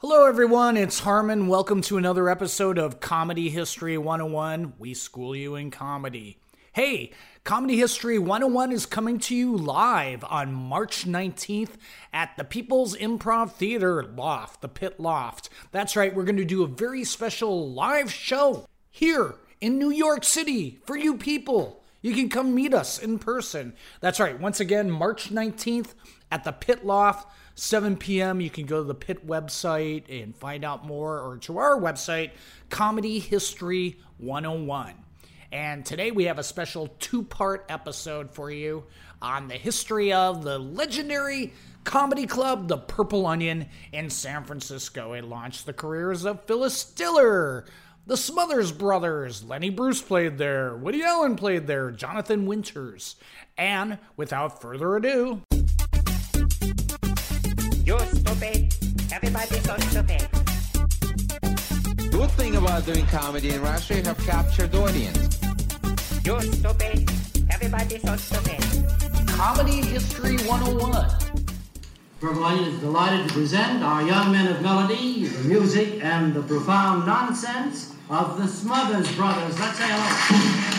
Hello everyone, it's Harmon. Welcome to another episode of Comedy History 101. We school you in comedy. Hey, Comedy History 101 is coming to you live on March 19th at the People's Improv Theater Loft, the Pit Loft. That's right, we're going to do a very special live show here in New York City for you people. You can come meet us in person. That's right, once again, March 19th at the Pit Loft. 7 p.m. You can go to the Pit website and find out more, or to our website, Comedy History 101. And today we have a special two-part episode for you on the history of the legendary comedy club, the Purple Onion in San Francisco. It launched the careers of Phyllis Diller, the Smothers Brothers, Lenny Bruce played there, Woody Allen played there, Jonathan Winters. And without further ado... You're stupid. Everybody's so stupid. Good thing about doing comedy in Russia, you have captured audience. You're stupid. Everybody's so stupid. Comedy History 101. Purple Onion is delighted to present our young men of melody, the music, and the profound nonsense of the Smothers Brothers. Let's say hello.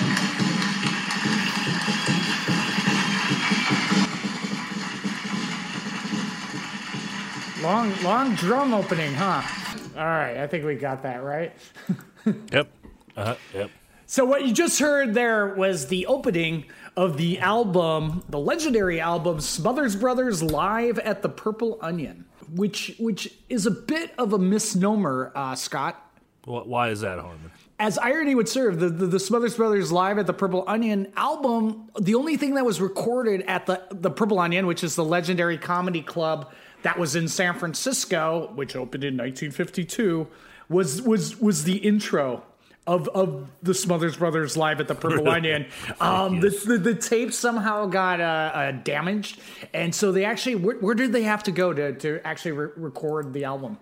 Long drum opening, huh? All right, I think we got that right. Yep. Yep. So what you just heard there was the opening of the album, the legendary album Smothers Brothers Live at the Purple Onion, which is a bit of a misnomer, Scott. Why is that, Harmon? As irony would serve, the Smothers Brothers Live at the Purple Onion album, the only thing that was recorded at the Purple Onion, which is the legendary comedy club that was in San Francisco, which opened in 1952, was the intro of the Smothers Brothers Live at the Purple Onion. The tape somehow got damaged, and so they actually, where did they have to go to actually record the album?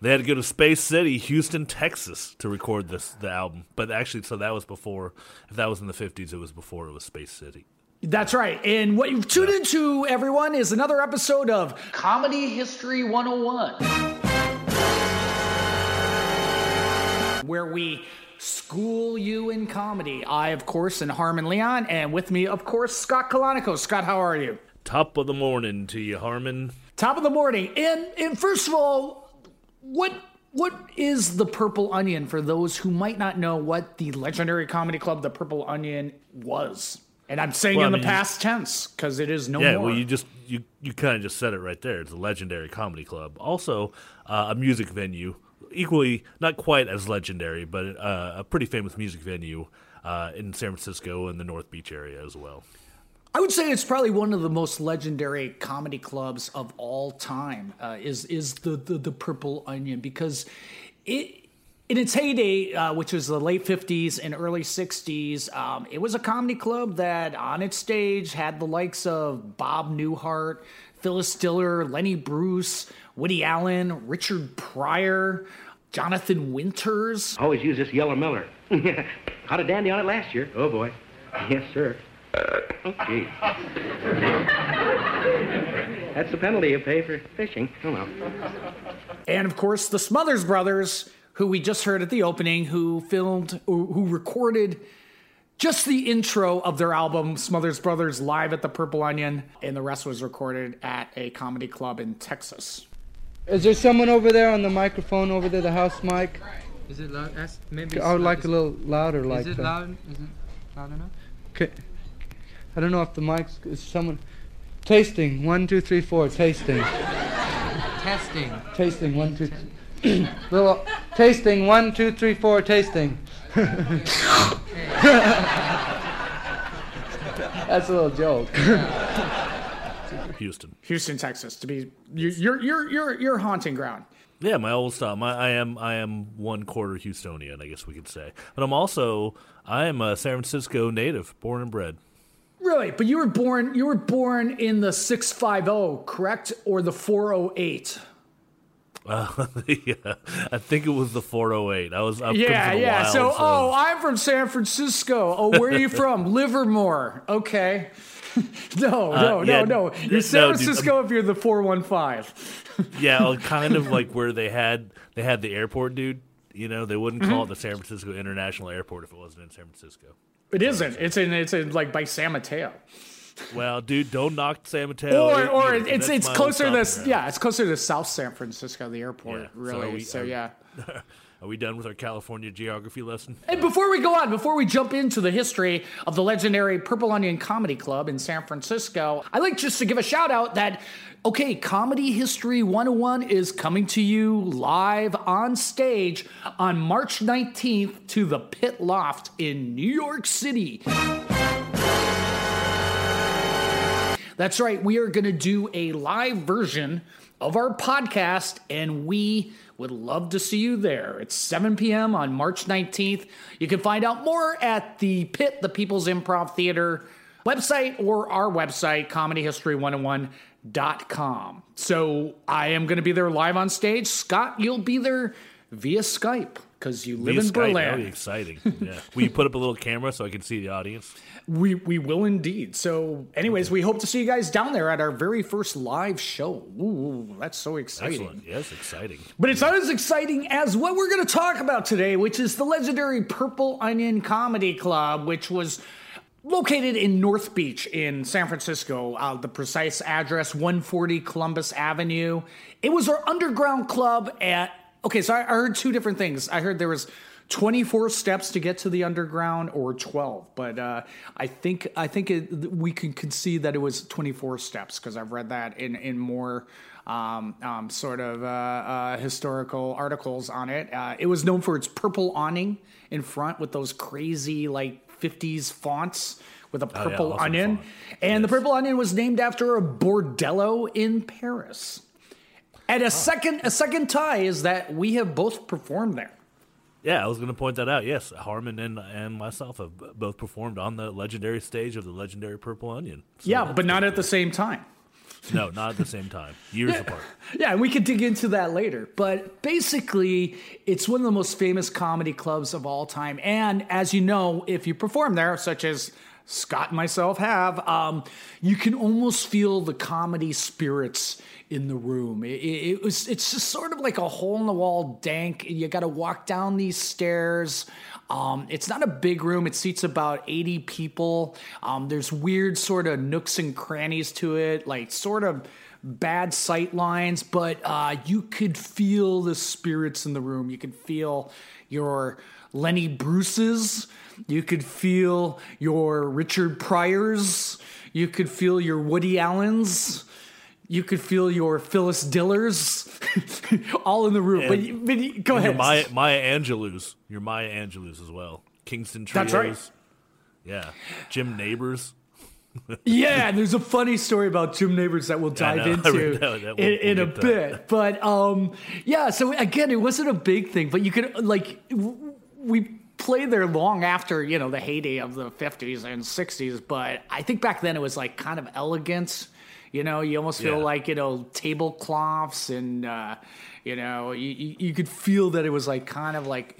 They had to go to Space City, Houston, Texas, to record the album. But actually, so that was before, if that was in the 50s, it was before it was Space City. That's right. And what you've tuned into, everyone, is another episode of Comedy History 101, where we school you in comedy. I, of course, am Harmon Leon, and with me, of course, Scott Kolonico. Scott, how are you? Top of the morning to you, Harmon. Top of the morning. And first of all, what is the Purple Onion for those who might not know what the legendary comedy club, the Purple Onion, was? And I'm saying past tense because it is no more. Yeah, well, you kind of just said it right there. It's a legendary comedy club. Also, a music venue, equally not quite as legendary, but a pretty famous music venue in San Francisco and the North Beach area as well. I would say it's probably one of the most legendary comedy clubs of all time. Is the Purple Onion, because it. In its heyday, which was the late 50s and early 60s, it was a comedy club that on its stage had the likes of Bob Newhart, Phyllis Diller, Lenny Bruce, Woody Allen, Richard Pryor, Jonathan Winters. Always use this Yeller Miller. Caught a dandy on it last year. Oh, boy. Yes, sir. Oh, geez. That's the penalty you pay for fishing. Oh, well. And, of course, the Smothers Brothers, who we just heard at the opening, who recorded just the intro of their album, Smothers Brothers Live at the Purple Onion, and the rest was recorded at a comedy club in Texas. Is there someone over there on the microphone over there, the house mic? Is it loud? Maybe I would like a little louder. Like is it loud? Is it loud enough? Okay. I don't know if the mic's... Is someone... Tasting. 1, 2, 3, 4. Tasting. Testing. Tasting. 1, 2, 3... Little tasting, 1, 2, 3, 4, tasting. That's a little joke. Houston, Texas. To be your haunting ground. Yeah, my old style. I am 1/4 Houstonian, I guess we could say. But I am a San Francisco native, born and bred. Really? But you were born in the 650, correct, or the 408? Yeah, I think it was the 408. I was up for a while. So, I'm from San Francisco. Oh, where are you from? Livermore. Okay. No. You're San Francisco if you're the 415. Yeah, kind of like where they had the airport, dude. You know, they wouldn't call it the San Francisco International Airport if it wasn't in San Francisco. It isn't. It's in like by San Mateo. Well, dude, don't knock San Mateo. Or it's closer to it's closer to South San Francisco, the airport, really. So, are we done with our California geography lesson? And before we jump into the history of the legendary Purple Onion Comedy Club in San Francisco, I'd like just to give a shout out that, okay, Comedy History 101 is coming to you live on stage on March 19th to the Pit Loft in New York City. That's right, we are going to do a live version of our podcast, and we would love to see you there. It's 7 p.m. on March 19th. You can find out more at the Pit, the People's Improv Theater website, or our website, comedyhistory101.com. So I am going to be there live on stage. Scott, you'll be there via Skype because you live in Berlin. That'll be exciting. Yeah. Will you put up a little camera so I can see the audience? We will indeed. So anyways, we hope to see you guys down there at our very first live show. Ooh, that's so exciting. Excellent. Yes, exciting. But it's not as exciting as what we're going to talk about today, which is the legendary Purple Onion Comedy Club, which was located in North Beach in San Francisco, the precise address, 140 Columbus Avenue. It was our underground club at... Okay, so I heard two different things. I heard there was 24 steps to get to the underground, or 12, but I think we can concede that it was 24 steps because I've read that in more historical articles on it. It was known for its purple awning in front with those crazy like 50s fonts with a purple awesome onion, font. And the Purple Onion was named after a bordello in Paris. And a second tie is that we have both performed there. Yeah, I was going to point that out. Yes, Harmon and myself have both performed on the legendary stage of the legendary Purple Onion. So yeah, but not at the same time. No, not at the same time. Years apart. Yeah, and we could dig into that later. But basically, it's one of the most famous comedy clubs of all time. And as you know, if you perform there, such as Scott and myself have, you can almost feel the comedy spirits in the room. It's just sort of like a hole in the wall dank. You got to walk down these stairs. It's not a big room. It seats about 80 people. There's weird sort of nooks and crannies to it, like sort of bad sight lines, but you could feel the spirits in the room. You could feel your Lenny Bruce's. You could feel your Richard Pryor's. You could feel your Woody Allen's. You could feel your Phyllis Diller's, all in the room. And but go ahead. Your Maya Angelou's as well. Kingston Trio. That's right. Yeah. Jim Neighbors. Yeah, there's a funny story about Jim Neighbors that we'll dive into in a bit. But so again, it wasn't a big thing, but you could like we play there long after, you know, the heyday of the 50s and 60s. But I think back then it was like kind of elegant. You know, you almost feel like, you know, tablecloths and, you know, you could feel that it was like kind of like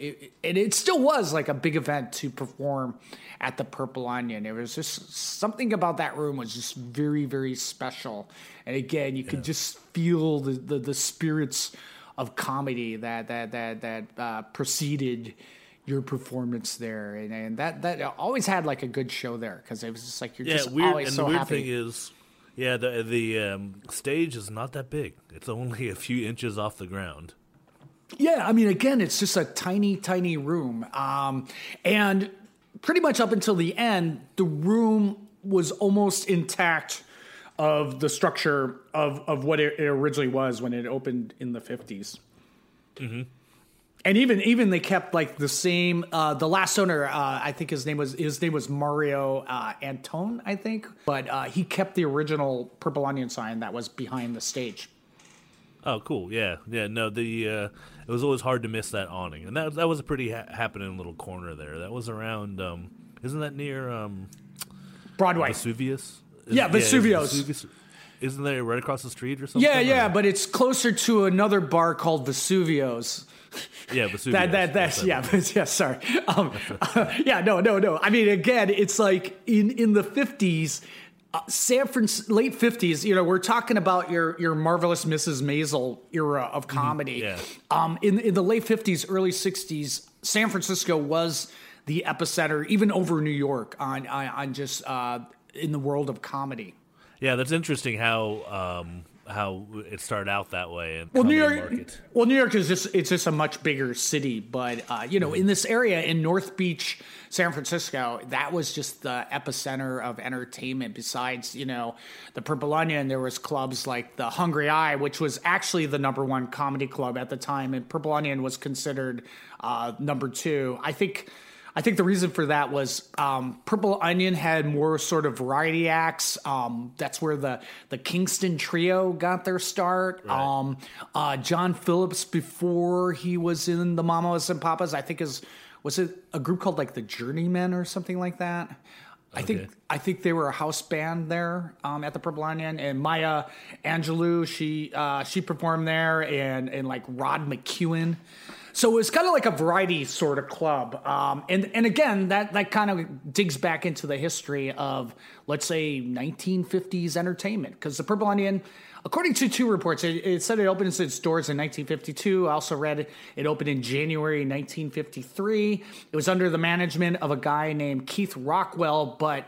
and it still was like a big event to perform at the Purple Onion. It was just something about that room was just very, very special. And again, you could just feel the spirits of comedy that preceded your performance there. And that always had like a good show there because it was just like you're just weird, always so happy. And the weird thing is... Yeah, the stage is not that big. It's only a few inches off the ground. Yeah, I mean, again, it's just a tiny, tiny room. And pretty much up until the end, the room was almost intact of the structure of what it originally was when it opened in the 50s. Mm-hmm. And even they kept like the same. The last owner, I think his name was Mario Antone, I think. But he kept the original Purple Onion sign that was behind the stage. Oh, cool! Yeah. No, it was always hard to miss that awning, and that was a pretty happening little corner there. That was around. Isn't that near Broadway? Vesuvio's. Vesuvio's. Isn't there right across the street or something? Yeah, but it's closer to another bar called Vesuvio's. Yeah, Vesuvio's. Sorry. I mean, again, it's like in the 50s, San Francisco, late 50s, you know, we're talking about your Marvelous Mrs. Maisel era of comedy. Mm-hmm. Yeah. In the late 50s, early 60s, San Francisco was the epicenter, even over New York, on just in the world of comedy. Yeah, that's interesting how it started out that way. Well, New York is just a much bigger city, but you know, in this area in North Beach, San Francisco, that was just the epicenter of entertainment. Besides, you know, the Purple Onion, there was clubs like the Hungry Eye, which was actually the #1 comedy club at the time, and Purple Onion was considered #2. I think the reason for that was Purple Onion had more sort of variety acts. That's where the Kingston Trio got their start. Right. John Phillips, before he was in the Mamas and Papas, I think was it a group called like the Journeymen or something like that? Okay. I think they were a house band there at the Purple Onion, and Maya Angelou, she performed there, and like Rod McKeown. So it's kind of like a variety sort of club. And again, that kind of digs back into the history of, let's say, 1950s entertainment. Because the Purple Onion, according to two reports, it said it opens its doors in 1952. I also read it opened in January 1953. It was under the management of a guy named Keith Rockwell, but...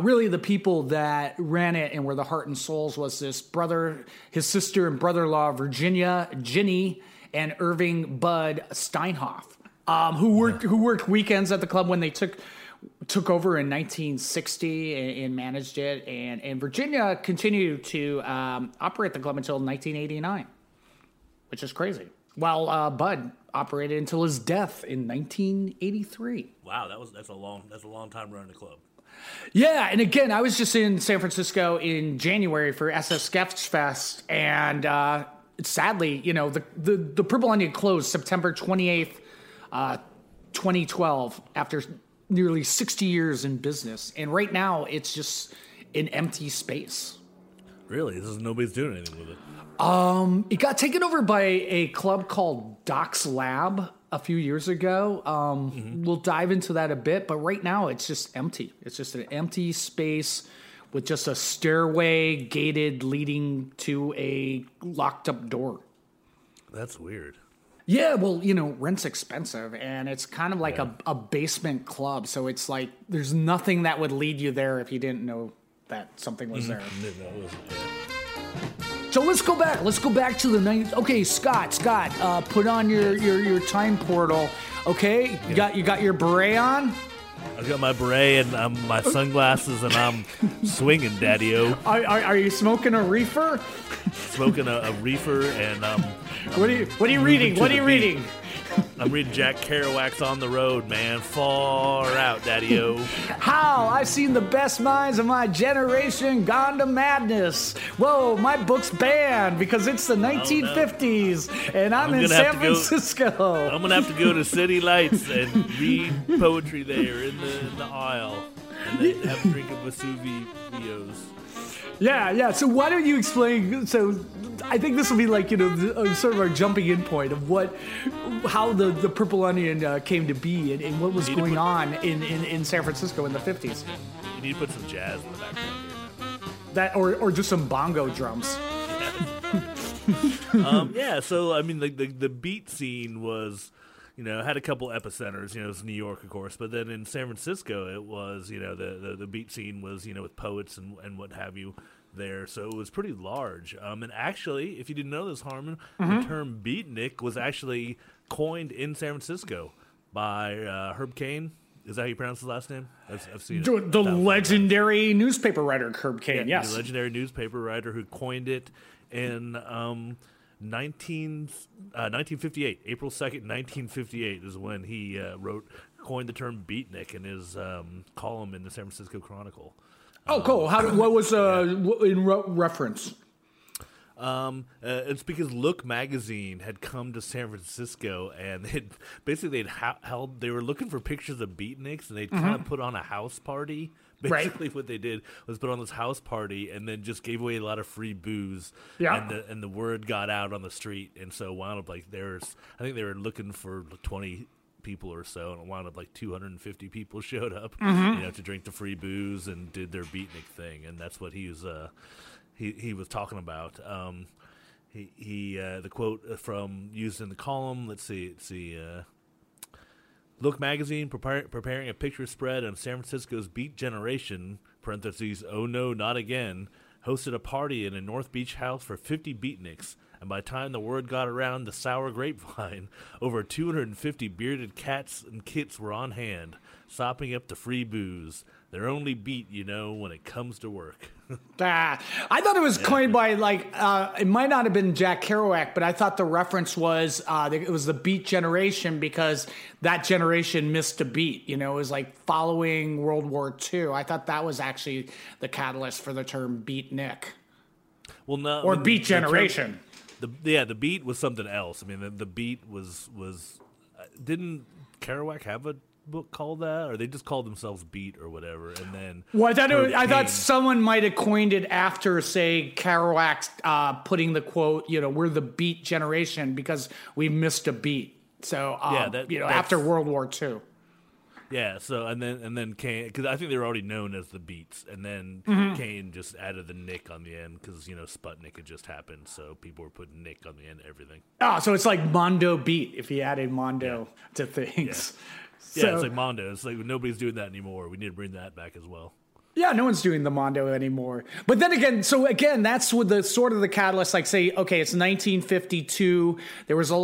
really, the people that ran it and were the heart and souls was this brother, his sister and brother-in-law, Virginia, Ginny, and Irving "Bud" Steinhoff, who worked weekends at the club when they took over in 1960 and managed it. And Virginia continued to operate the club until 1989, which is crazy. While Bud operated until his death in 1983. Wow, that's a long time running the club. Yeah, and again, I was just in San Francisco in January for SF Sketchfest, and sadly, you know, the Purple Onion closed September 28th, 2012, after nearly 60 years in business, and right now it's just an empty space. Really? This is nobody's doing anything with it. It got taken over by a club called Doc's Lab a few years ago. We'll dive into that a bit, but right now it's just empty. It's just an empty space with just a stairway gated leading to a locked up door. That's weird. Yeah, well, you know, rent's expensive, and it's kind of like a basement club, so it's like there's nothing that would lead you there if you didn't know that something was there. So let's go back. Let's go back to the 90s. Okay, Scott, put on your time portal. Okay, yeah. You got your beret on. I've got my beret and my sunglasses, and I'm swinging, Daddy-o. Are you smoking a reefer? Smoking a reefer, and What are you reading? What are you reading? I'm reading Jack Kerouac's "On the Road," man. Far out, Daddy-o. How I've seen the best minds of my generation gone to madness. Whoa, my book's banned because it's the 1950s, and I'm in San Francisco. I'm going to have to go to City Lights and read poetry there in the aisle, and then have a drink of Vesuvio's. Yeah. So why don't you explain? So I think this will be like, you know, sort of our jumping in point of how the Purple Onion came to be and what was going on in San Francisco in the 50s. You need to put some jazz in the background here. That or just some bongo drums. Yeah. So I mean, the beat scene was, you know, had a couple epicenters. You know, it's New York, of course, but then in San Francisco, it was, you know, the beat scene was, you know, with poets and what have you there. So it was pretty large. And actually, if you didn't know this, Harmon, the term beatnik was actually coined in San Francisco by Herb Caen. Is that how you pronounce his last name? I've seen it. The legendary newspaper writer Herb Caen. Yeah, yes, the legendary newspaper writer who coined it in 1958, April 2nd, 1958 is when he coined the term beatnik in his column in the San Francisco Chronicle. Oh, cool. What was in reference? It's because Look magazine had come to San Francisco, and they were looking for pictures of beatniks, and they kind of put on a house party. Basically, right. What they did was put on this house party and then just gave away a lot of free booze. Yeah. And the word got out on the street, and so wound up like I think they were looking for 20 people or so, and it wound up like 250 people showed up, you know, to drink the free booze and did their beatnik thing, and that's what he was talking about. He the quote from used in the column. Let's see. Look magazine preparing a picture spread on San Francisco's Beat Generation (parentheses oh no not again) hosted a party in a North Beach house for 50 beatniks. And by the time the word got around the sour grapevine, over 250 bearded cats and kits were on hand, sopping up the free booze. Their only beat, you know, when it comes to work. I thought it was coined by, like, it might not have been Jack Kerouac, but I thought the reference was, it was the Beat Generation because that generation missed a beat. You know, it was like following World War II. I thought that was actually the catalyst for the term beatnik. Well, no, or I mean, Beat Generation. The beat was something else. I mean, the beat was didn't Kerouac have a book called that, or they just called themselves Beat or whatever? And then I thought someone might have coined it after, say, Kerouac putting the quote, you know, we're the Beat Generation because we missed a beat. So after World War II. Yeah, so and then Cain, because I think they were already known as the Beats, and then Cain just added the Nick on the end because, you know, Sputnik had just happened, so people were putting Nick on the end of everything. Oh, so it's like Mondo Beat if he added Mondo to things. Yeah. So, yeah, it's like Mondo. It's like nobody's doing that anymore. We need to bring that back as well. Yeah, no one's doing the Mondo anymore. But then again, that's with the sort of the catalyst, like, say, okay, it's 1952. There was there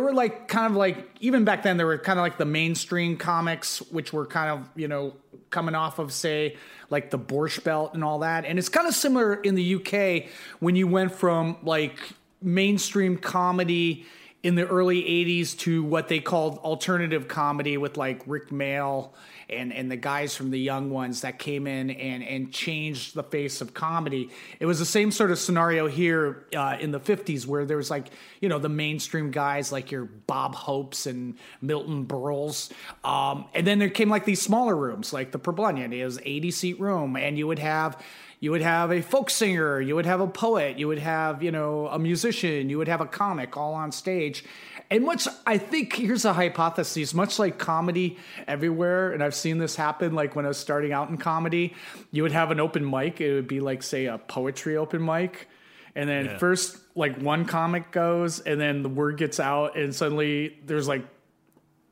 were like kind of like, even back then, there were kind of like the mainstream comics, which were kind of, you know, coming off of, say, like the Borscht Belt and all that. And it's kind of similar in the UK when you went from like mainstream comedy in the early 80s to what they called alternative comedy with like Rick Mayall and the guys from the Young Ones that came in and changed the face of comedy. It was the same sort of scenario here in the 50s where there was like, you know, the mainstream guys like your Bob Hopes and Milton Berles. And then there came like these smaller rooms like the Purple Onion. It was an 80-seat room, and you would have a folk singer, you would have a poet, you would have, you know, a musician, you would have a comic all on stage. And much, I think, here's a hypothesis, much like comedy everywhere, and I've seen this happen, like when I was starting out in comedy, you would have an open mic. It would be like, say, a poetry open mic. And then first, like, one comic goes, and then the word gets out, and suddenly there's, like,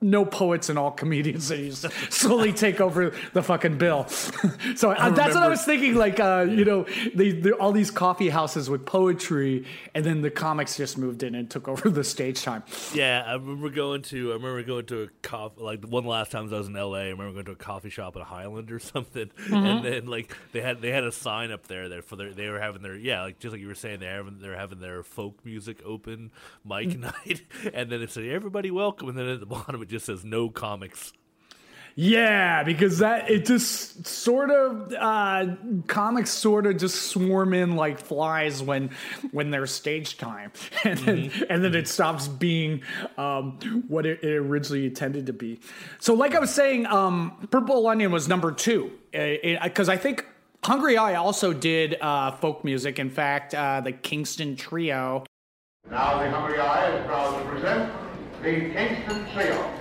no poets and all comedians, and you just slowly take over the fucking bill. So that's what I was thinking. Like, you know, they all these coffee houses with poetry, and then the comics just moved in and took over the stage time. Yeah, I remember going to a coffee, like one of the last times I was in LA. I remember going to a coffee shop in Highland or something, and then like they had a sign up there that they were having their just like you were saying, they're having their folk music open mic night, and then it said everybody welcome, and then at the bottom it just says no comics. Yeah, because it just sort of comics sort of just swarm in like flies when there's stage time, and then it stops being what it originally intended to be. So, like I was saying, Purple Onion was number 2 because I think Hungry Eye also did folk music. In fact, the Kingston Trio. Now, the Hungry Eye is proud to present the Kingston Trio.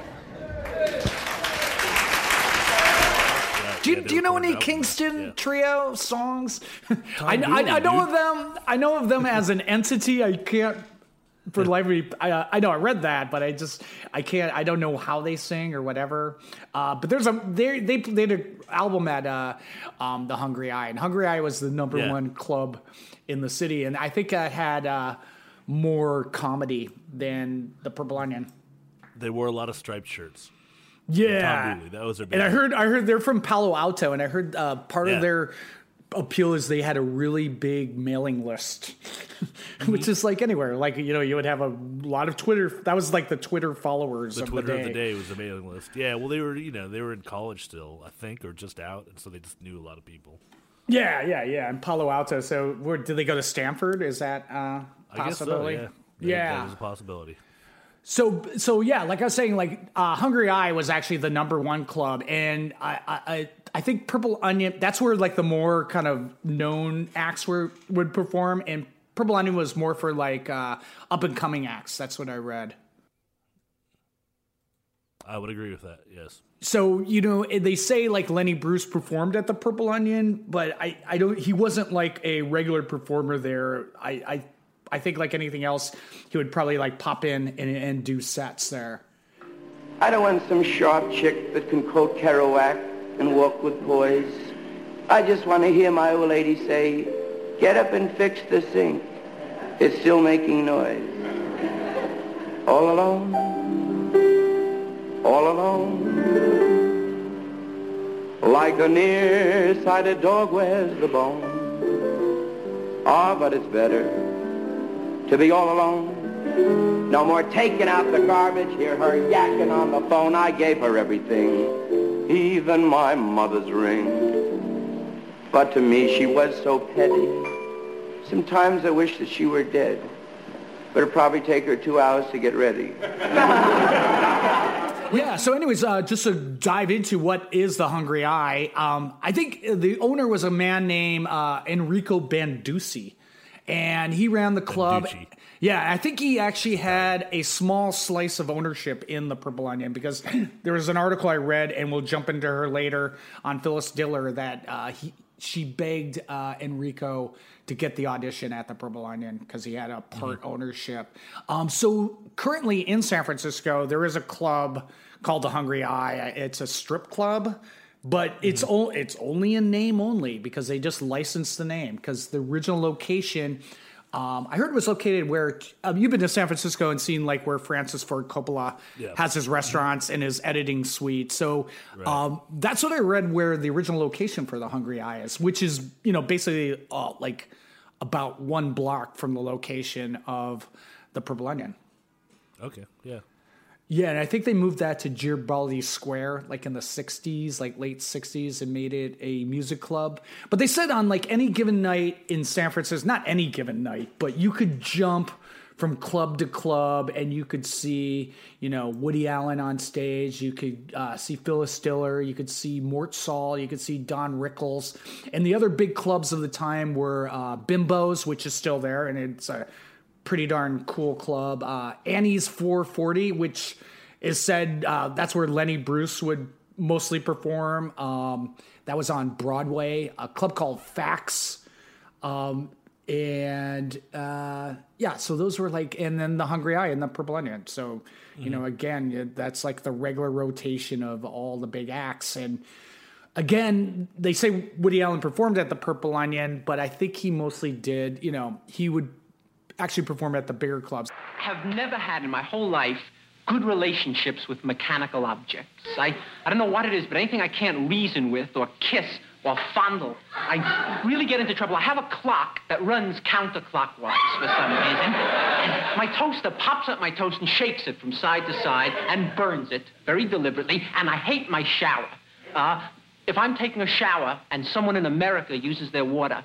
Do you know any Kingston Trio songs? I know of them. I know of them as an entity. I can't for life. I know I read that, but I can't. I don't know how they sing or whatever. But there's they did an album at the Hungry Eye, and Hungry Eye was the number 1 club in the city, and I think I had more comedy than the Purple Onion. They wore a lot of striped shirts. Yeah, Tom Dooley, that was their big and I heard they're from Palo Alto, and I heard part of their appeal is they had a really big mailing list, which is like anywhere, like, you know, you would have a lot of Twitter. That was like the Twitter followers. The Twitter of the day was the mailing list. Yeah, well, they were, you know, they were in college still, I think, or just out, and so they just knew a lot of people. Yeah, and Palo Alto. So, did they go to Stanford? Is that a possibility? I guess so, yeah, that was a possibility. So yeah, like I was saying, like Hungry Eye was actually the number 1 club, and I think Purple Onion, that's where like the more kind of known acts would perform, and Purple Onion was more for like up and coming acts. That's what I read. I would agree with that, yes. So, you know, they say, like, Lenny Bruce performed at the Purple Onion, but I don't, he wasn't, like, a regular performer there. I think, like anything else, he would probably, like, pop in and do sets there. I don't want some sharp chick that can quote Kerouac and walk with poise. I just want to hear my old lady say, get up and fix the sink. It's still making noise. All alone, all alone. Like a near-sighted dog, where's the bone? Ah, but it's better to be all alone. No more taking out the garbage, hear her yakking on the phone. I gave her everything, even my mother's ring. But to me she was so petty. Sometimes I wish that she were dead, but it'd probably take her 2 hours to get ready. Yeah, so anyways, just to dive into what is the Hungry Eye, I think the owner was a man named Enrico Banducci, and he ran the club. Banducci. Yeah, I think he actually had a small slice of ownership in the Purple Onion, because there was an article I read, and we'll jump into her later, on Phyllis Diller, that she begged Enrico to get the audition at the Purple Onion because he had a part ownership. So currently in San Francisco, there is a club called the Hungry Eye. It's a strip club, but it's only in name only, because they just licensed the name, because the original location... I heard it was located where you've been to San Francisco and seen, like, where Francis Ford Coppola has his restaurants and his editing suite. So that's what I read, where the original location for the Hungry Eye is, which is, you know, basically like about one block from the location of the Purple Onion. Okay. Yeah. Yeah. And I think they moved that to Garibaldi Square, like in the 60s, like late 60s, and made it a music club. But they said on, like, any given night in San Francisco, not any given night, but you could jump from club to club, and you could see, you know, Woody Allen on stage. You could see Phyllis Diller. You could see Mort Sahl. You could see Don Rickles. And the other big clubs of the time were Bimbo's, which is still there, and it's a pretty darn cool club. Annie's 440, which is said that's where Lenny Bruce would mostly perform. That was on Broadway. A club called Fax. So those were, like, and then the Hungry Eye and the Purple Onion. So, you know, again, that's like the regular rotation of all the big acts. And again, they say Woody Allen performed at the Purple Onion, but I think he mostly did, you know, he would actually perform at the bigger clubs. I have never had in my whole life good relationships with mechanical objects. I don't know what it is, but anything I can't reason with or kiss or fondle, I really get into trouble. I have a clock that runs counterclockwise for some reason. And my toaster pops up my toast and shakes it from side to side and burns it very deliberately. And I hate my shower. If I'm taking a shower and someone in America uses their water...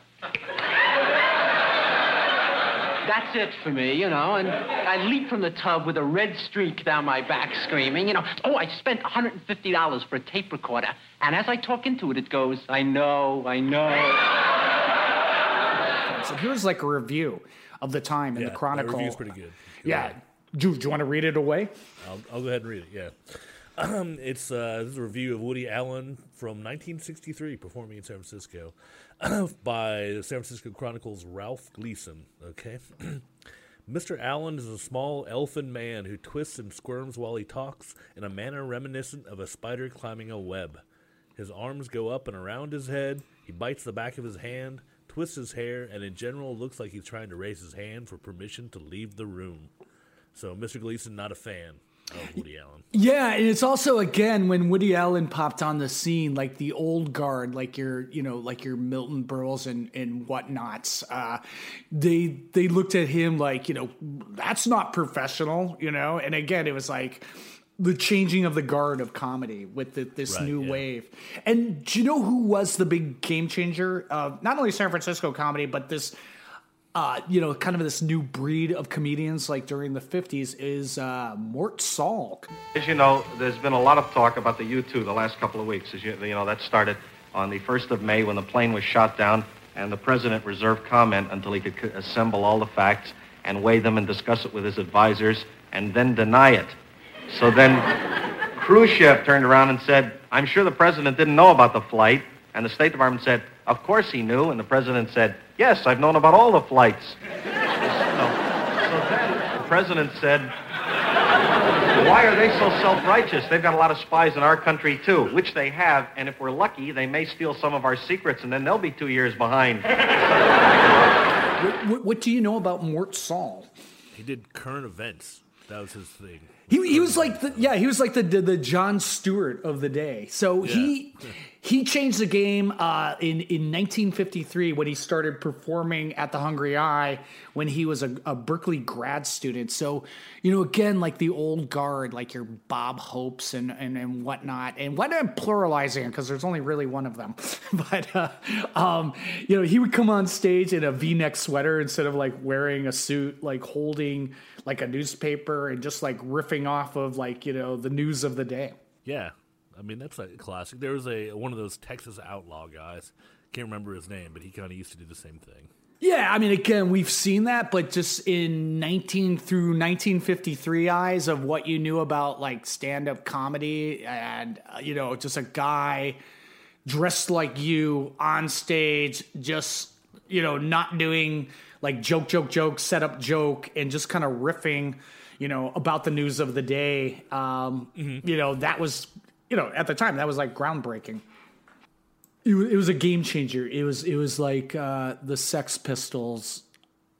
That's it for me, you know, and I leap from the tub with a red streak down my back screaming, you know, oh, I spent $150 for a tape recorder, and as I talk into it, it goes, I know, I know. So here's, like, a review of the time in the Chronicle. Yeah, the review's pretty good. Do you want to read it away? I'll go ahead and read it, yeah. It's this is a review of Woody Allen from 1963 performing in San Francisco by the San Francisco Chronicle's Ralph Gleason. Okay. Mr. Allen is a small elfin man who twists and squirms while he talks in a manner reminiscent of a spider climbing a web. His arms go up and around his head. He bites the back of his hand, twists his hair, and in general looks like he's trying to raise his hand for permission to leave the room. So Mr. Gleason, not a fan. Oh, Woody Allen. Yeah, and it's also, again, when Woody Allen popped on the scene, like the old guard, like your, you know, like your Milton Berles and whatnots, they looked at him like, you know, that's not professional, you know? And again, it was like the changing of the guard of comedy with this new wave. And do you know who was the big game changer of not only San Francisco comedy, but this, you know, kind of this new breed of comedians, like during the 50s, is Mort Sahl. As you know, there's been a lot of talk about the U2 the last couple of weeks. As you know, that started on the 1st of May when the plane was shot down, and the president reserved comment until he could assemble all the facts and weigh them and discuss it with his advisors and then deny it. So then cruise chef turned around and said, I'm sure the president didn't know about the flight. And the State Department said, of course he knew. And the president said, yes, I've known about all the flights. So then the president said, why are they so self-righteous? They've got a lot of spies in our country, too, which they have. And if we're lucky, they may steal some of our secrets, and then they'll be 2 years behind. What do you know about Mort Sahl? He did current events. That was his thing. He was like the, yeah, he was like the Jon Stewart of the day. So yeah. He changed the game in 1953 when he started performing at the Hungry Eye when he was a Berkeley grad student. So, you know, again, like the old guard, like your Bob Hopes and whatnot. And why not pluralizing it? Because there's only really one of them. But, you know, he would come on stage in a V-neck sweater instead of like wearing a suit, like holding like a newspaper and just like riffing off of, like, you know, the news of the day. Yeah. I mean, that's like classic. There was one of those Texas outlaw guys. Can't remember his name, but he kind of used to do the same thing. Yeah, I mean, again, we've seen that, but just in 19 through 1953 eyes of what you knew about, like, stand-up comedy and, you know, just a guy dressed like you on stage, just, you know, not doing, like, joke, set up joke, and just kind of riffing, you know, about the news of the day. You know, that was, you know, at the time, that was like groundbreaking. It was a game changer. It was like the Sex Pistols.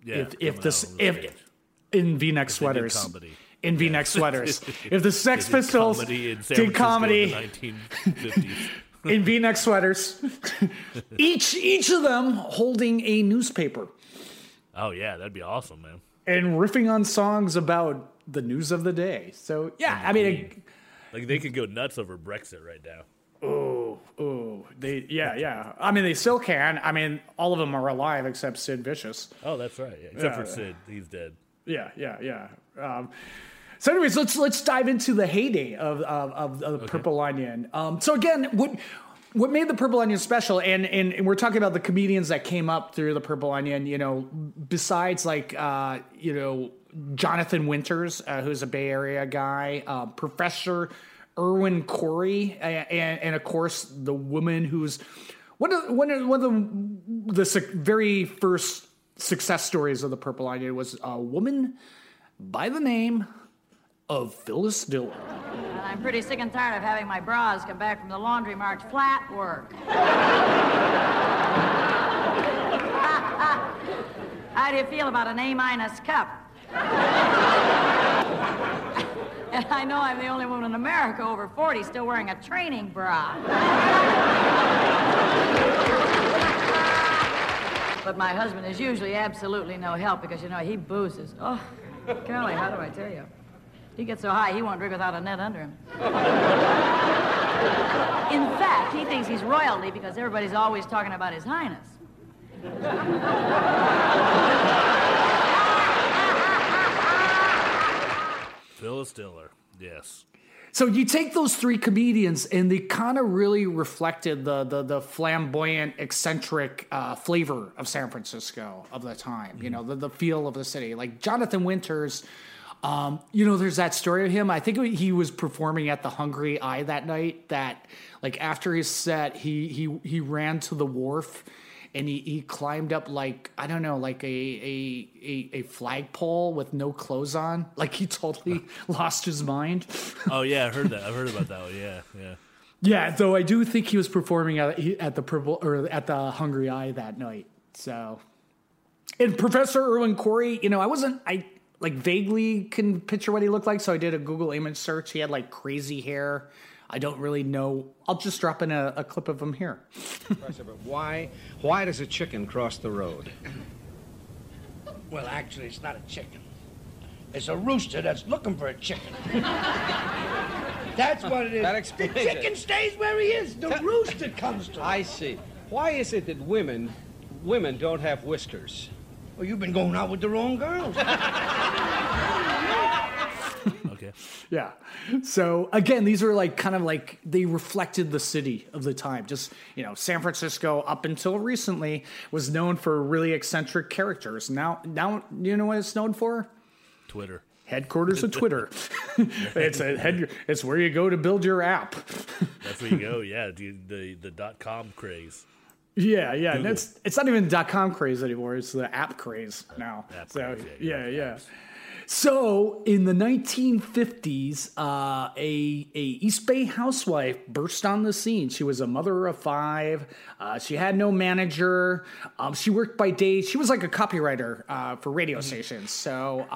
Yeah, in V-neck sweaters. In V-neck sweaters. If the Sex Pistols did comedy in the 1950s. In V-neck sweaters, each of them holding a newspaper. Oh yeah, that'd be awesome, man. And riffing on songs about the news of the day. So, yeah, I mean... Like, they could go nuts over Brexit right now. Oh. Yeah. I mean, they still can. I mean, all of them are alive except Sid Vicious. Oh, that's right. Yeah. Except for Sid. He's dead. Yeah. So anyways, let's dive into the heyday of the Purple Onion. So again, what made the Purple Onion special, and we're talking about the comedians that came up through the Purple Onion, you know, besides like, you know, Jonathan Winters, who's a Bay Area guy, Professor Irwin Corey, and of course, the woman who's one of the very first success stories of the Purple Onion was a woman by the name of Phyllis Diller. Well, I'm pretty sick and tired of having my bras come back from the laundry marked flat work. How do you feel about an A- cup? And I know I'm the only woman in America over 40 still wearing a training bra. But my husband is usually absolutely no help because, you know, he boozes. Oh, golly, how do I tell you? He gets so high, he won't drink without a net under him. In fact, he thinks he's royalty because everybody's always talking about His Highness. Phyllis Diller, yes. So you take those three comedians, and they kind of really reflected the flamboyant, eccentric flavor of San Francisco of the time. You know, the feel of the city. Like Jonathan Winters... you know, there's that story of him. I think he was performing at the Hungry Eye that night that, like, after his set, he ran to the wharf and he climbed up, like, I don't know, like a flagpole with no clothes on. Like, he totally lost his mind. Oh, yeah, I heard that. I've heard about that one. Yeah. Yeah, though I do think he was performing at the Purple, or at the Hungry Eye that night. So, and Professor Irwin Corey, you know, I like vaguely can picture what he looked like. So I did a Google image search. He had like crazy hair. I don't really know. I'll just drop in a clip of him here. But why does a chicken cross the road? Well, actually, it's not a chicken. It's a rooster that's looking for a chicken. That's what it is. That explains it. The chicken stays where he is. The rooster comes to him. I see. Why is it that women don't have whiskers? Well, you've been going out with the wrong girls. Okay. Yeah. So, again, these were like kind of like they reflected the city of the time. Just, you know, San Francisco up until recently was known for really eccentric characters. Now you know what it's known for? Twitter. Headquarters of Twitter. It's where you go to build your app. That's where you go. Yeah, the .com craze. Yeah, and it's not even .com craze anymore. It's the app craze now. App craze. So in the 1950s, a East Bay housewife burst on the scene. She was a mother of five. She had no manager. She worked by day. She was like a copywriter for radio stations. So,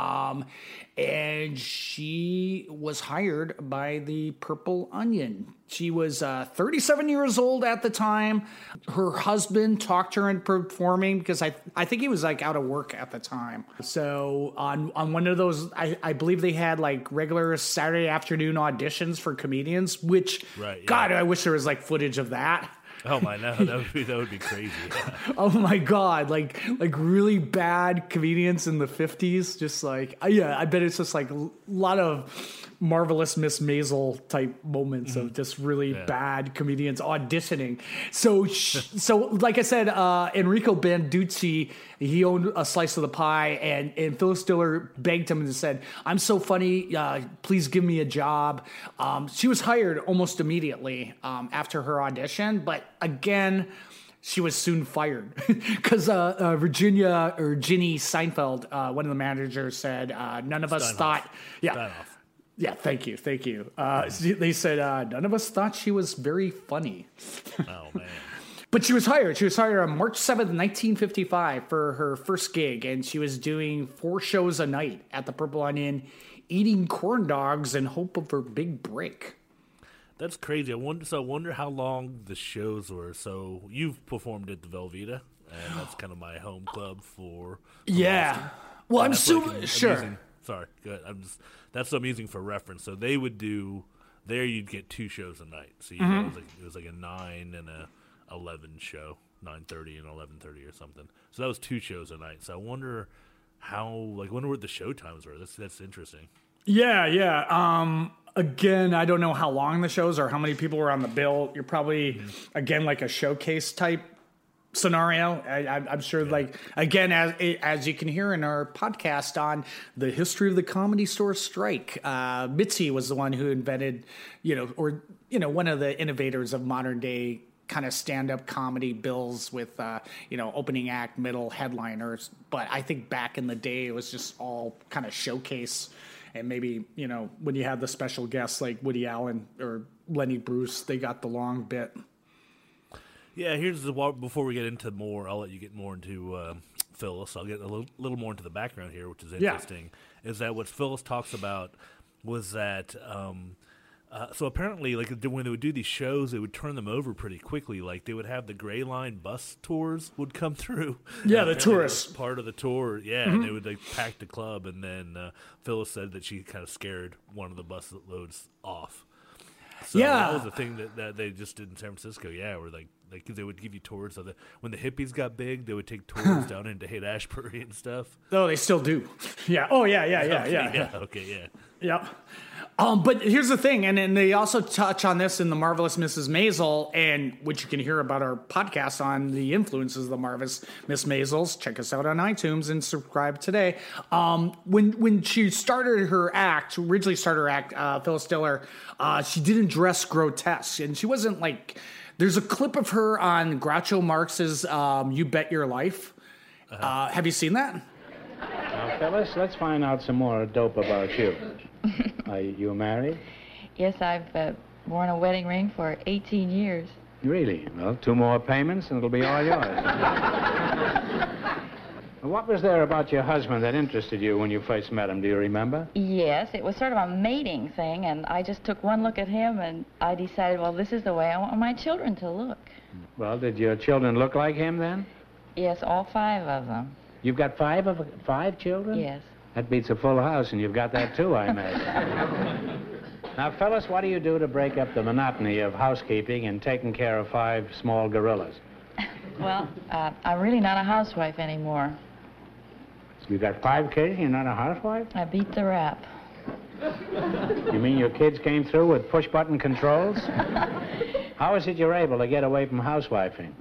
and she was hired by the Purple Onion. She was 37 years old at the time. Her husband talked her into performing because I think he was like out of work at the time. So on one of those, I believe they had like regular Saturday afternoon auditions for comedians, which, right, yeah. God, I wish there was like footage of that. Oh my, no, that would be crazy. Yeah. Oh my God, like really bad comedians in the 50s, just like, yeah, I bet it's just like a lot of Marvelous Miss Maisel type moments of just really bad comedians auditioning. So like I said, Enrico Banducci, he owned a slice of the pie, and Phyllis Diller begged him and said, "I'm so funny, please give me a job." She was hired almost immediately after her audition, but again, she was soon fired because Virginia or Ginny Seinfeld, one of the managers, said, "None of us thought, Yeah, thank you. They said, none of us thought she was very funny." Oh, man. But she was hired. She was hired on March 7th, 1955 for her first gig, and she was doing 4 shows a night at the Purple Onion, eating corn dogs in hope of her big break. That's crazy. I wonder how long the shows were. So you've performed at the Velveeta, and that's kind of my home club for... Yeah. Boston. Well, and I'm assuming... Sure. Sorry, good. That's amusing for reference. So they would do there. You'd get 2 shows a night. So you know, it was like a 9 and a 11 show, 9:30 and 11:30 or something. So that was 2 shows a night. So I wonder how, like, what the show times were. That's interesting. Yeah. Again, I don't know how long the shows or how many people were on the bill. You're probably again like a showcase type scenario. I'm sure, like, again, as you can hear in our podcast on the history of the Comedy Store strike, Mitzi was the one who invented, one of the innovators of modern day kind of stand-up comedy bills with, opening act, middle, headliners. But I think back in the day, it was just all kind of showcase. And maybe, when you had the special guests like Woody Allen or Lenny Bruce, they got the long bit. Yeah, before we get into more, I'll let you get more into Phyllis. I'll get a little more into the background here, which is interesting, is that what Phyllis talks about was that, so apparently, like, when they would do these shows, they would turn them over pretty quickly. Like, they would have the Gray Line bus tours would come through. Yeah, the tourists. Part of the tour, and they would, like, pack the club, and then Phyllis said that she kind of scared one of the bus loads off. So that was the thing that they just did in San Francisco, where, like, they would give you tours of when the hippies got big, they would take tours down into Haight-Ashbury and stuff. Oh, they still do. Yeah. Oh, yeah. Okay, yeah. Yeah. But here's the thing, and they also touch on this in The Marvelous Mrs. Maisel, and which you can hear about our podcast on the influences of The Marvelous Miss Maisels. Check us out on iTunes and subscribe today. When she originally started her act, Phyllis Diller, she didn't dress grotesque, and she wasn't like... There's a clip of her on Groucho Marx's You Bet Your Life. Have you seen that? Now, Phyllis, let's find out some more dope about you. Are you married? Yes, I've worn a wedding ring for 18 years. Really? Well, 2 more payments and it'll be all yours. What was there about your husband that interested you when you first met him? Do you remember? Yes, it was sort of a mating thing, and I just took one look at him, and I decided, well, this is the way I want my children to look. Well, did your children look like him then? Yes, all 5 of them. You've got 5 children? Yes. That beats a full house, and you've got that too, I imagine. Now, Phyllis, what do you do to break up the monotony of housekeeping and taking care of 5 small gorillas? Well, I'm really not a housewife anymore. You got 5 kids and you're not a housewife? I beat the rap. You mean your kids came through with push-button controls? How is it you're able to get away from housewifing?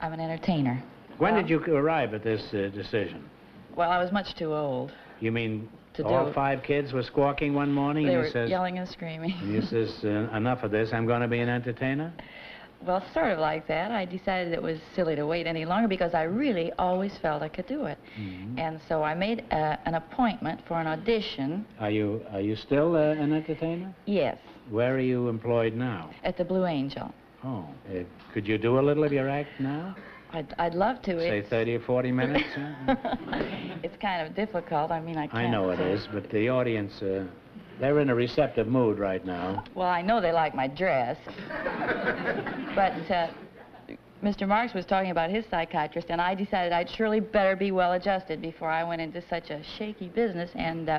I'm an entertainer. When did you arrive at this decision? Well, I was much too old. You mean to do. All five kids were squawking one morning. They were yelling and screaming. And he says, enough of this. I'm going to be an entertainer? Well, sort of like that. I decided it was silly to wait any longer because I really always felt I could do it. Mm-hmm. And so I made an appointment for an audition. Are you still an entertainer? Yes. Where are you employed now? At the Blue Angel. Oh. Could you do a little of your act now? I'd love to. Say 30 or 40 minutes? It's kind of difficult. I mean, I can't. I know it is, but the audience, they're in a receptive mood right now. Well, I know they like my dress. But Mr. Marks was talking about his psychiatrist, and I decided I'd surely better be well-adjusted before I went into such a shaky business. And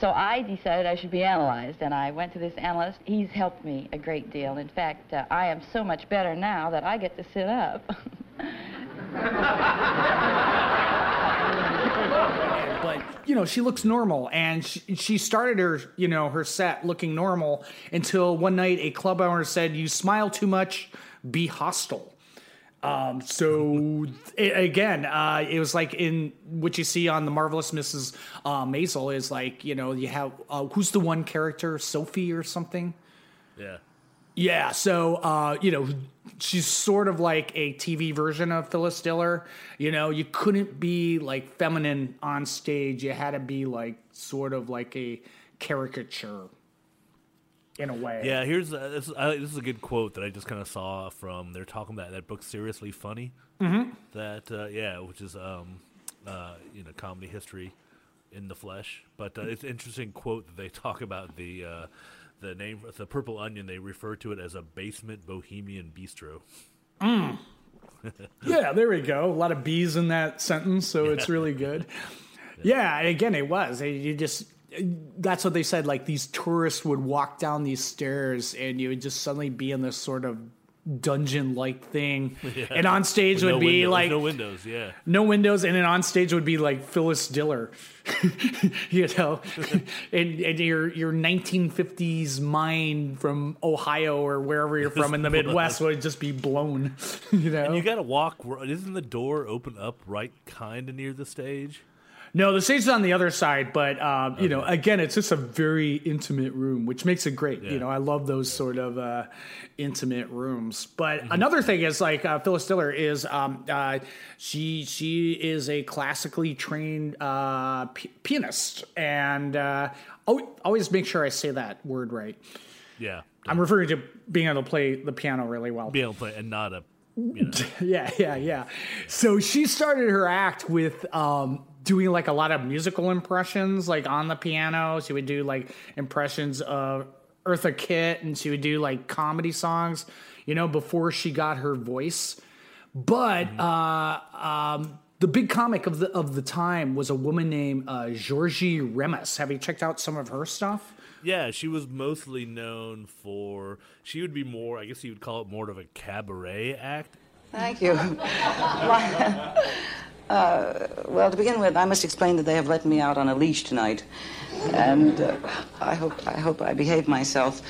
so I decided I should be analyzed, and I went to this analyst. He's helped me a great deal. In fact, I am so much better now that I get to sit up. But, you know, she looks normal, and she started her, you know, her set looking normal until one night a club owner said, "You smile too much, be hostile." So, it was like in what you see on The Marvelous Mrs. Maisel is like, you know, you have, who's the one character, Sophie or something? Yeah. Yeah, so, you know, she's sort of like a TV version of Phyllis Diller. You know, you couldn't be, like, feminine on stage. You had to be, like, sort of like a caricature in a way. Yeah, here's this is a good quote that I just kind of saw from, they're talking about that book Seriously Funny, mm-hmm. that which is you know, comedy history in the flesh. But it's an interesting quote that they talk about the name, the Purple Onion. They refer to it as a basement bohemian bistro. Mm. Yeah, there we go. A lot of B's in that sentence, so it's really good. Yeah, and again, it was. You just. That's what they said, like these tourists would walk down these stairs and you would just suddenly be in this sort of dungeon-like thing. Yeah. And on stage would be windows, like... No windows, yeah. No windows, and then on stage would be like Phyllis Diller. You know? and your 1950s mind from Ohio or wherever you're from in the Midwest would just be blown. You know? And you gotta walk... Isn't the door open up right kind of near the stage? No, the stage is on the other side, but, you know, again, it's just a very intimate room, which makes it great. Yeah. You know, I love those sort of intimate rooms. But mm-hmm. another thing is, like, Phyllis Diller is, she is a classically trained pianist. And always make sure I say that word right. Yeah. I'm referring to being able to play the piano really well. Being able to play and not a, you know. Yeah. So she started her act with... doing like a lot of musical impressions, like on the piano. She would do like impressions of Eartha Kitt, and she would do like comedy songs, you know, before she got her voice. But the big comic of the time was a woman named Jorie Remus. Have you checked out some of her stuff? Yeah, she was mostly known for. She would be more. I guess you would call it more of a cabaret act. Thank you. Well, to begin with, I must explain that they have let me out on a leash tonight, and I hope I behave myself.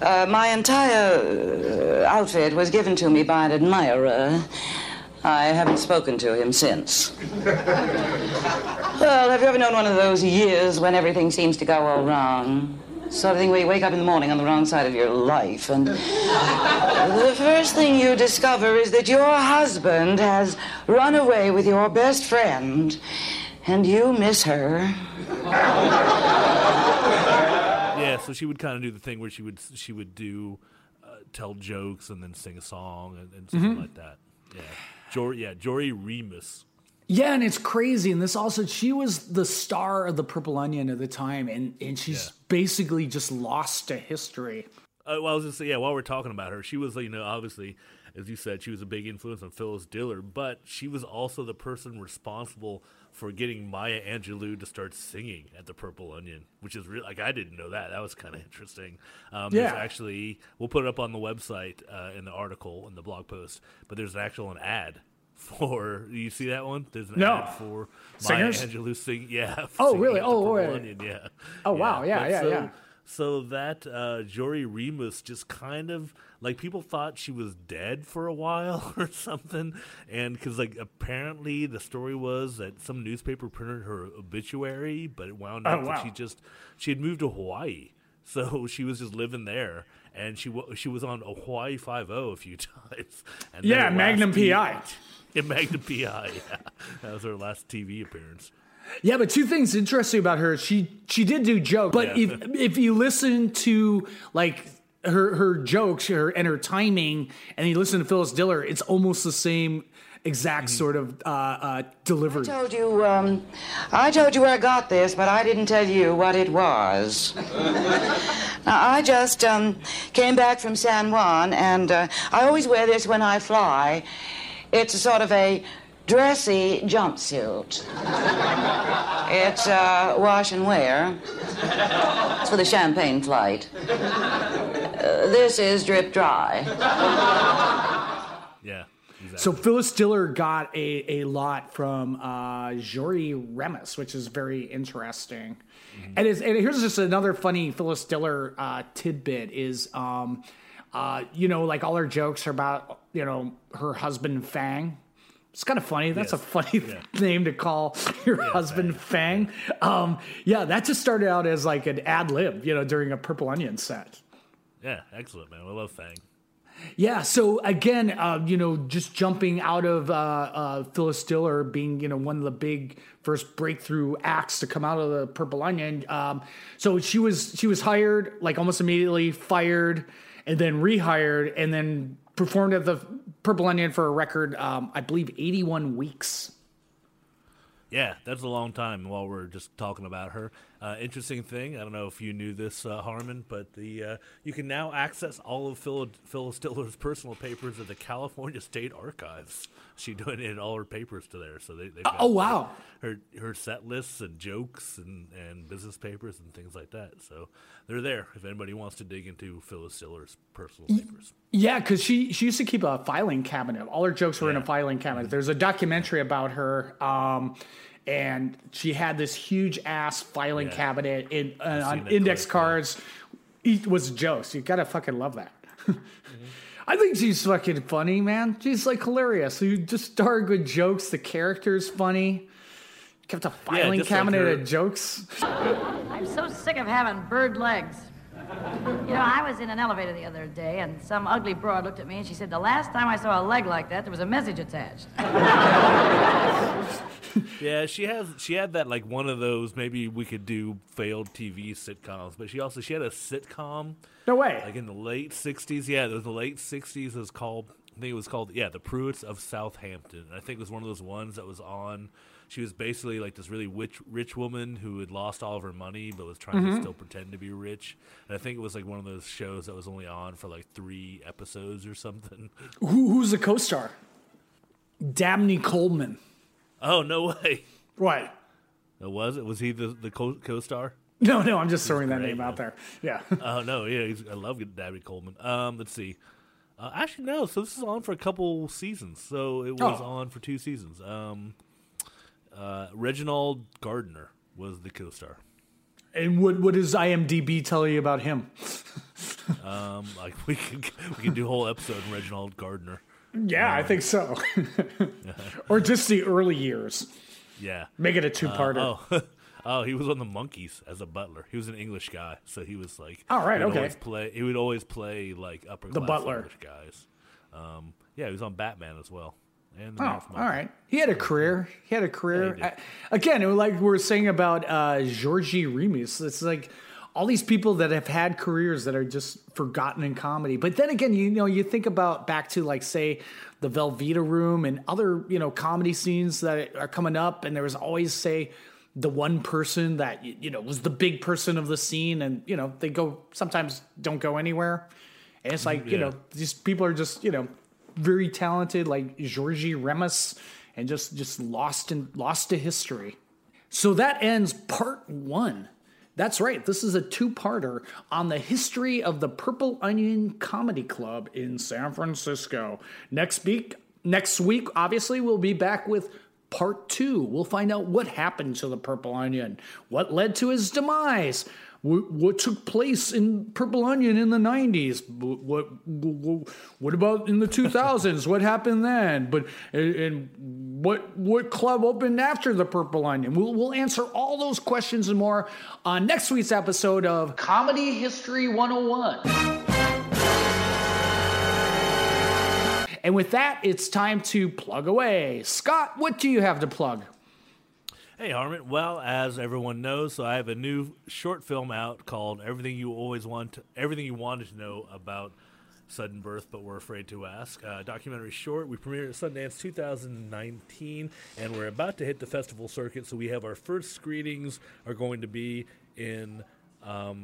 My entire outfit was given to me by an admirer. I haven't spoken to him since. Well, have you ever known one of those years when everything seems to go all wrong? Sort of thing where you wake up in the morning on the wrong side of your life, and the first thing you discover is that your husband has run away with your best friend, and you miss her. Yeah, so she would kind of do the thing where she would do tell jokes and then sing a song and something mm-hmm. like that. Yeah, Jorie Remus. Yeah, and it's crazy. And this also, she was the star of the Purple Onion at the time, and she's basically just lost to history. Well, I was just saying, while we're talking about her, she was, you know, obviously, as you said, she was a big influence on Phyllis Diller, but she was also the person responsible for getting Maya Angelou to start singing at the Purple Onion, which is really, like, I didn't know that. That was kind of interesting. There's actually, we'll put it up on the website in the article, in the blog post, but there's an ad. For you see that one? There's an ad for Maya Angelou singing. Yeah. Oh really? Oh wait. Onion. Yeah. Oh wow. Yeah. So, So that Jorie Remus just kind of, like, people thought she was dead for a while or something. And because, like, apparently the story was that some newspaper printed her obituary, but it wound up that she had moved to Hawaii. So she was just living there. And she was on a Hawaii Five-0 a few times. And yeah, Magnum PI. Yeah, Magnum PI, yeah. That was her last TV appearance. Yeah, but two things interesting about her. She did do jokes, but yeah. if you listen to, like, her jokes and her timing, and you listen to Phyllis Diller, it's almost the same exact sort of delivery. I told you where I got this, but I didn't tell you what it was. Now, I just came back from San Juan, and I always wear this when I fly. It's a sort of a dressy jumpsuit. It's wash and wear. It's for the champagne flight. This is drip dry. Yeah, exactly. So Phyllis Diller got a lot from Jorie Remus, which is very interesting. Mm-hmm. And here's just another funny Phyllis Diller tidbit is, you know, like all her jokes are about, you know, her husband Fang. It's kind of funny. That's a funny name to call your husband, Fang. That just started out as like an ad lib, you know, during a Purple Onion set. Yeah, excellent, man. We love Fang. Yeah, so again, you know, just jumping out of Phyllis Diller being, you know, one of the big first breakthrough acts to come out of the Purple Onion. So she was hired, like almost immediately fired, and then rehired, and then performed at the Purple Onion for a record, I believe, 81 weeks. Yeah, that's a long time while we're just talking about her. Interesting thing, I don't know if you knew this, Harmon, but you can now access all of Phyllis Diller's personal papers at the California State Archives. She donated all her papers to there. So they've got her set lists and jokes and business papers and things like that. So they're there if anybody wants to dig into Phyllis Diller's personal papers. Yeah, because she used to keep a filing cabinet. All her jokes were in a filing cabinet. There's a documentary about her. And she had this huge ass filing cabinet on index cards. It was jokes. You gotta fucking love that. Mm-hmm. I think she's fucking funny, man. She's like hilarious. So you just started with jokes. The character's funny. Kept a filing cabinet of jokes. I'm so sick of having bird legs. You know, I was in an elevator the other day, and some ugly broad looked at me, and she said, "The last time I saw a leg like that, there was a message attached." Yeah, she had that, like, one of those maybe we could do failed TV sitcoms, but she had a sitcom. No way. Like in the late 60s. Yeah, there was the late 60s. I think it was called The Pruitts of Southampton. I think it was one of those ones that was on. She was basically like this really rich woman who had lost all of her money but was trying to still pretend to be rich. And I think it was like one of those shows that was only on for like 3 episodes or something. Who's the co-star? Dabney Coleman. Oh, no way. Right. Was he the co-star? No, I'm just throwing that name out there. Yeah. Oh, no, yeah, I love Dabney Coleman. Let's see. Actually, no, so this is on for a couple seasons. So it was on for 2 seasons. Reginald Gardiner was the co-star. And what does IMDb tell you about him? We could do a whole episode on Reginald Gardiner. Yeah, I think so. Or just the early years. Yeah. Make it a 2-parter. He was on the Monkees as a butler. He was an English guy, so he was like, he would always play like upper class English guys. He was on Batman as well. And all right. He had a career. Like we were saying about Jorie Remus, it's like all these people that have had careers that are just forgotten in comedy. But then again, you know, you think about back to, like, say, the Velveeta Room and other, you know, comedy scenes that are coming up. And there was always, say, the one person that, you know, was the big person of the scene. And, you know, they sometimes don't go anywhere. And it's like, you know, these people are just, you know, very talented, like Jorie Remus, and just lost to history. So that ends part 1. That's right. This is a 2-parter on the history of the Purple Onion Comedy Club in San Francisco. Next week, obviously, we'll be back with part 2. We'll find out what happened to the Purple Onion, what led to his demise, what took place in Purple Onion in the 90s? What about in the 2000s? What happened then? But and what club opened after the Purple Onion? We'll answer all those questions and more on next week's episode of Comedy History 101. And with that, it's time to plug away. Scott, what do you have to plug? Hey, Harmon. Well, as everyone knows, I have a new short film out called Everything You Wanted to Know About Sudden Birth But Were Afraid to Ask. Documentary short. We premiered at Sundance 2019, and we're about to hit the festival circuit, so we have our first screenings are going to be in... at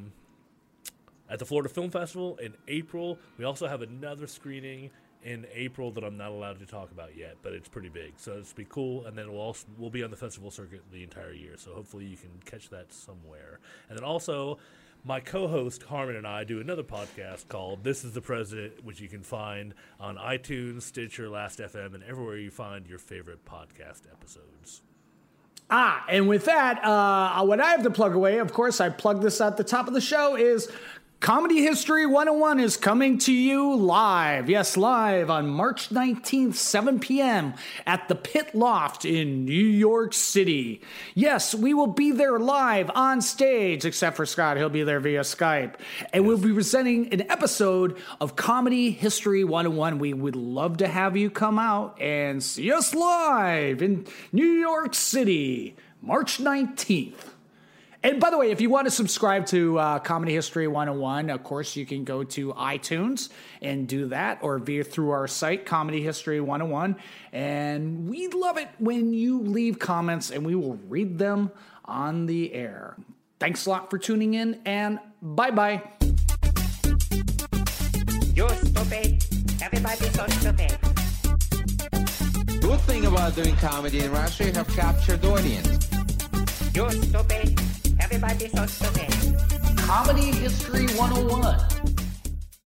the Florida Film Festival in April. We also have another screening in April that I'm not allowed to talk about yet, but it's pretty big, so it's be cool. And then we'll be on the festival circuit the entire year, so hopefully you can catch that somewhere. And then also, my co-host Harmon and I do another podcast called This Is the President, which you can find on iTunes, Stitcher, Last.fm, and everywhere you find your favorite podcast episodes. Ah, and with that, what I have to plug away, of course, I plugged this at the top of the show, is Comedy History 101 is coming to you live. Yes, live on March 19th, 7 p.m. at the Pit Loft in New York City. Yes, we will be there live on stage, except for Scott. He'll be there via Skype. And we'll be presenting an episode of Comedy History 101. We would love to have you come out and see us live in New York City, March 19th. And by the way, if you want to subscribe to Comedy History 101, of course, you can go to iTunes and do that, or via through our site, Comedy History 101. And we love it when you leave comments, and we will read them on the air. Thanks a lot for tuning in, and bye-bye. You're stupid. Everybody's so stupid. Good thing about doing comedy in Russia, you have captured audience. You're stupid. Everybody's so stupid. Comedy History 101.